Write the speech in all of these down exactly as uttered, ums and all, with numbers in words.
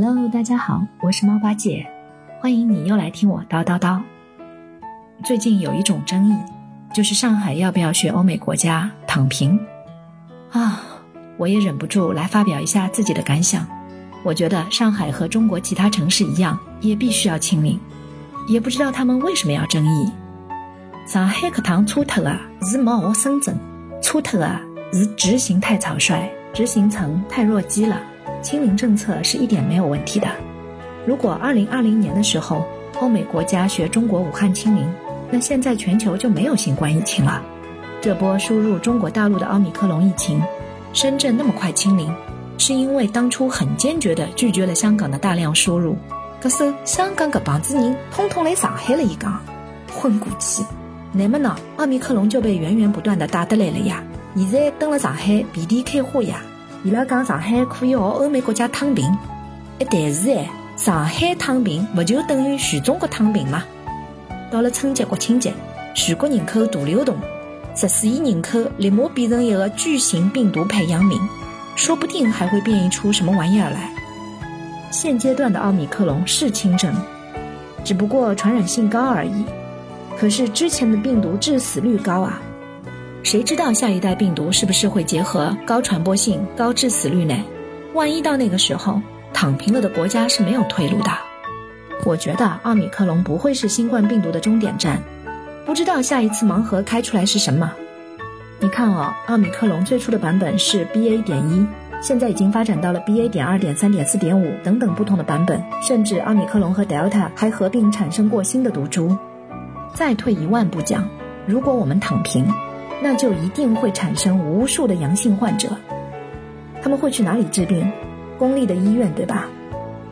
Hello， 大家好，我是猫八姐，欢迎你又来听我叨叨叨。最近有一种争议，就是上海要不要学欧美国家躺平啊，我也忍不住来发表一下自己的感想。我觉得上海和中国其他城市一样，也必须要清零，也不知道他们为什么要争议。上海课堂错脱的是没学深圳，错脱的是执行太草率，执行层太弱鸡了。清零政策是一点没有问题的，如果二零二零年的时候欧美国家学中国武汉清零，那现在全球就没有新冠疫情了。这波输入中国大陆的奥密克戎疫情，深圳那么快清零，是因为当初很坚决地拒绝了香港的大量输入，可是香港搿帮子人通通来上海了，一讲混过去，那么呢奥密克戎就被源源不断地带得来了呀，现在登了上海遍地开花呀。伊拉讲上海可以学欧美国家躺平，但是哎，上海躺平不就等于全中国躺平吗？到了春节国庆节，全国人口大流动，十四亿人口立马变成一个巨型病毒培养皿，说不定还会变异出什么玩意儿来。现阶段的奥密克戎是轻症，只不过传染性高而已。可是之前的病毒致死率高啊。谁知道下一代病毒是不是会结合高传播性高致死率呢？万一到那个时候躺平了的国家是没有退路的。我觉得奥密克戎不会是新冠病毒的终点站，不知道下一次盲盒开出来是什么。你看哦，奥密克戎最初的版本是 B A 点一， 现在已经发展到了 B A 点二 点三 点四 点五 等等不同的版本，甚至奥密克戎和 Delta 还合并产生过新的毒株。再退一万步讲，如果我们躺平，那就一定会产生无数的阳性患者，他们会去哪里治病？公立的医院，对吧？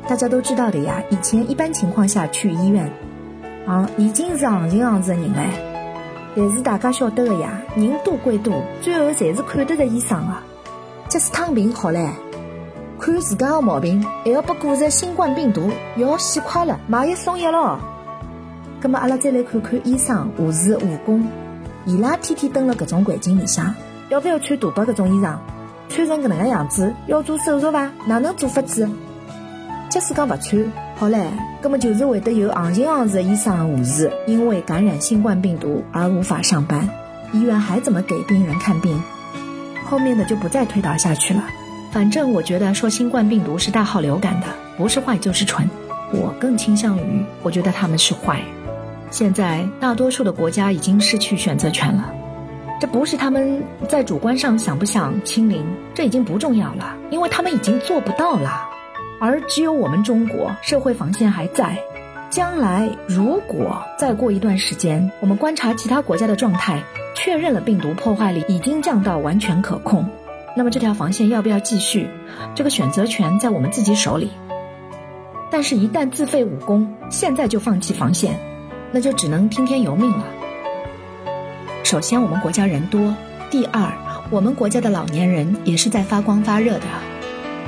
大家都知道的呀，以前一般情况下去医院啊，已经是行情行子的人嘞。但是大家晓得的呀，人多归多，最后侪是看得着医生啊。即使躺平好嘞，看自家的毛病，还要被裹着新冠病毒，要死快了，买一送一咯。那么阿拉再来看看医生、护士、护工。伊拉天天蹲辣搿种环境里向，要勿要穿大白搿种衣裳？穿成搿能个样子，要做手术伐？哪能做法子？假使讲勿穿，好唻，葛末就是会得有行情行市的医生和护士，因为感染新冠病毒而无法上班，医院还怎么给病人看病？后面的就不再推导下去了。反正我觉得说新冠病毒是大号流感的，不是坏就是蠢。我更倾向于，我觉得他们是坏。现在大多数的国家已经失去选择权了，这不是他们在主观上想不想清零，这已经不重要了，因为他们已经做不到了。而只有我们中国社会防线还在，将来如果再过一段时间，我们观察其他国家的状态，确认了病毒破坏力已经降到完全可控，那么这条防线要不要继续，这个选择权在我们自己手里。但是一旦自废武功，现在就放弃防线，那就只能听天由命了。首先我们国家人多，第二我们国家的老年人也是在发光发热的，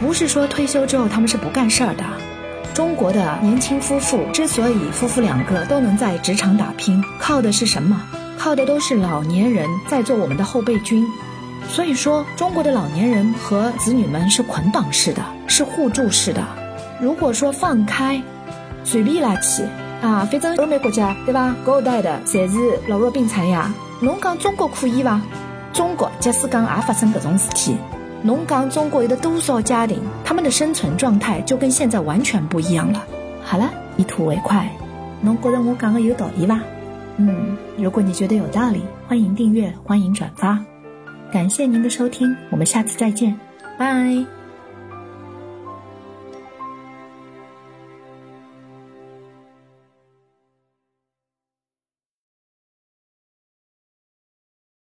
不是说退休之后他们是不干事儿的。中国的年轻夫妇之所以夫妇两个都能在职场打拼，靠的是什么？靠的都是老年人在做我们的后备军。所以说中国的老年人和子女们是捆绑式的，是互助式的。如果说放开随便拉起啊，反正欧美国家对吧，搿一代的侪是老弱病残呀。侬讲中国可以伐？中国假使讲也发生搿种事体，侬讲中国有的多少家庭，他们的生存状态就跟现在完全不一样了。好了，以图为快，侬觉得我讲的有道理伐？嗯，如果你觉得有道理，欢迎订阅，欢迎转发。感谢您的收听，我们下次再见，拜。